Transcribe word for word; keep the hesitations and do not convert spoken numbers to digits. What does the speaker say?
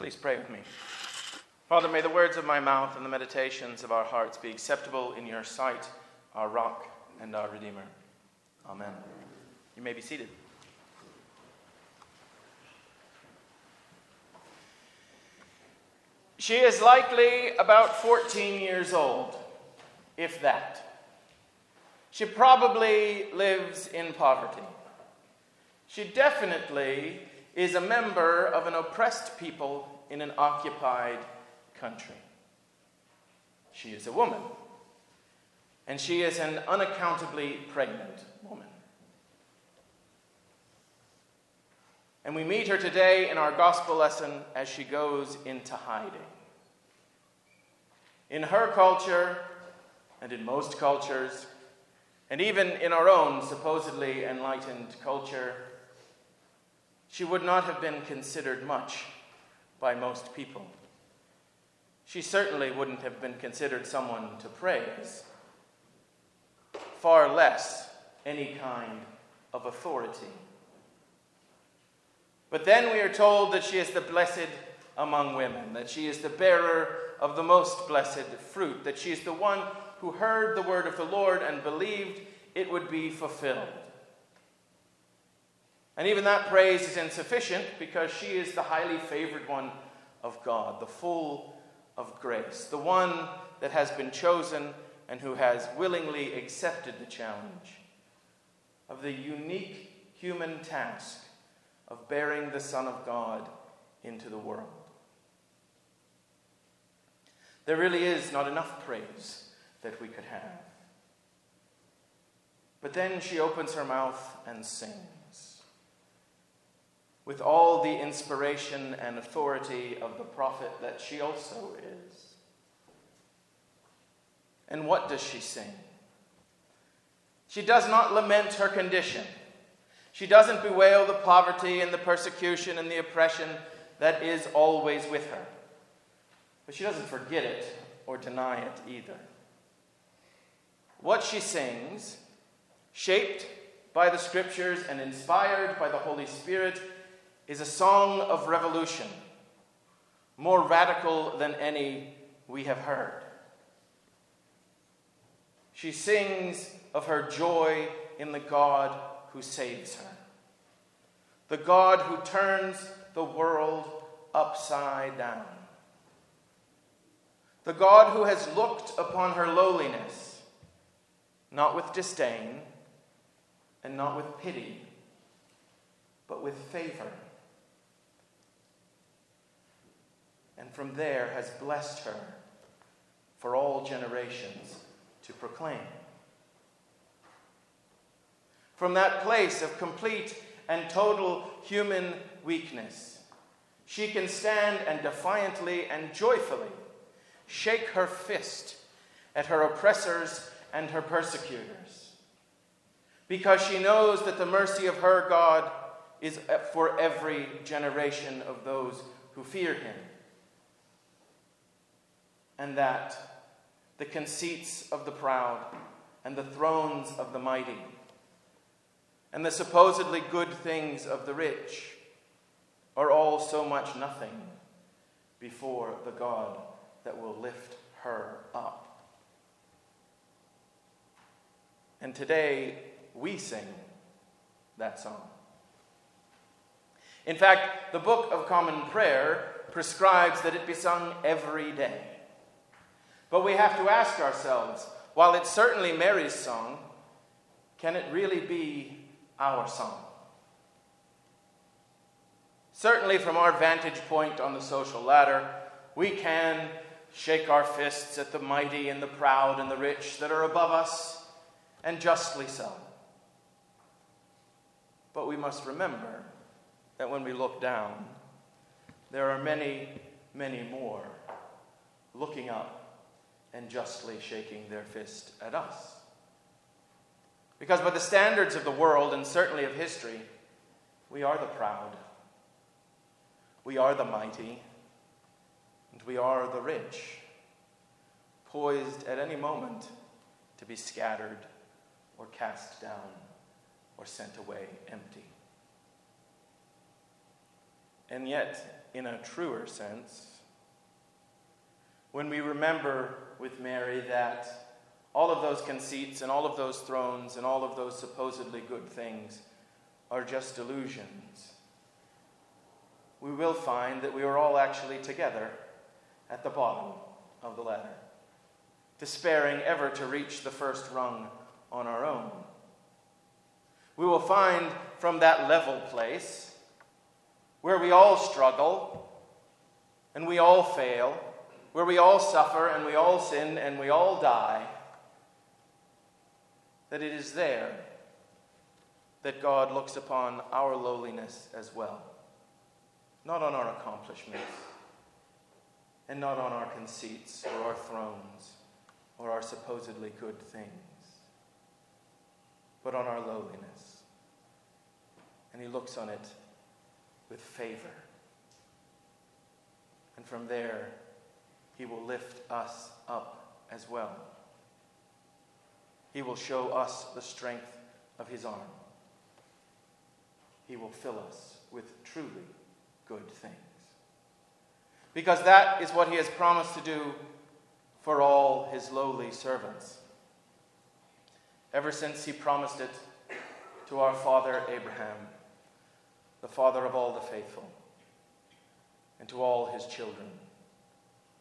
Please pray with me. Father, may the words of my mouth and the meditations of our hearts be acceptable in your sight, our rock and our Redeemer. Amen. You may be seated. She is likely about fourteen years old, if that. She probably lives in poverty. She definitely is a member of an oppressed people in an occupied country. She is a woman, and she is an unaccountably pregnant woman. And we meet her today in our gospel lesson as she goes into hiding. In her culture, and in most cultures, and even in our own supposedly enlightened culture, she would not have been considered much by most people. She certainly wouldn't have been considered someone to praise, far less any kind of authority. But then we are told that she is the blessed among women, that she is the bearer of the most blessed fruit, that she is the one who heard the word of the Lord and believed it would be fulfilled. And even that praise is insufficient because she is the highly favored one of God, the full of grace, the one that has been chosen and who has willingly accepted the challenge of the unique human task of bearing the Son of God into the world. There really is not enough praise that we could have. But then she opens her mouth and sings, with all the inspiration and authority of the prophet that she also is. And what does she sing? She does not lament her condition. She doesn't bewail the poverty and the persecution and the oppression that is always with her. But she doesn't forget it or deny it either. What she sings, shaped by the scriptures and inspired by the Holy Spirit, is a song of revolution, more radical than any we have heard. She sings of her joy in the God who saves her, the God who turns the world upside down, the God who has looked upon her lowliness, not with disdain and not with pity, but with favor, and from there has blessed her for all generations to proclaim. From that place of complete and total human weakness, she can stand and defiantly and joyfully shake her fist at her oppressors and her persecutors, because she knows that the mercy of her God is for every generation of those who fear him, and that the conceits of the proud and the thrones of the mighty and the supposedly good things of the rich are all so much nothing before the God that will lift her up. And today, we sing that song. In fact, the Book of Common Prayer prescribes that it be sung every day. But we have to ask ourselves, while it's certainly Mary's song, can it really be our song? Certainly from our vantage point on the social ladder, we can shake our fists at the mighty and the proud and the rich that are above us, and justly so. But we must remember that when we look down, there are many, many more looking up and justly shaking their fist at us. Because by the standards of the world, and certainly of history, we are the proud, we are the mighty, and we are the rich, poised at any moment to be scattered or cast down or sent away empty. and yet in a truer sense, when we remember with Mary that all of those conceits and all of those thrones and all of those supposedly good things are just illusions, we will find that we are all actually together at the bottom of the ladder, despairing ever to reach the first rung on our own. We will find from that level place where we all struggle and we all fail, where we all suffer and we all sin and we all die, that it is there that God looks upon our lowliness as well. Not on our accomplishments, and not on our conceits or our thrones or our supposedly good things, but on our lowliness. And he looks on it with favor. And from there, he will lift us up as well. He will show us the strength of his arm. He will fill us with truly good things. Because that is what he has promised to do for all his lowly servants, ever since he promised it to our father Abraham, the father of all the faithful, and to all his children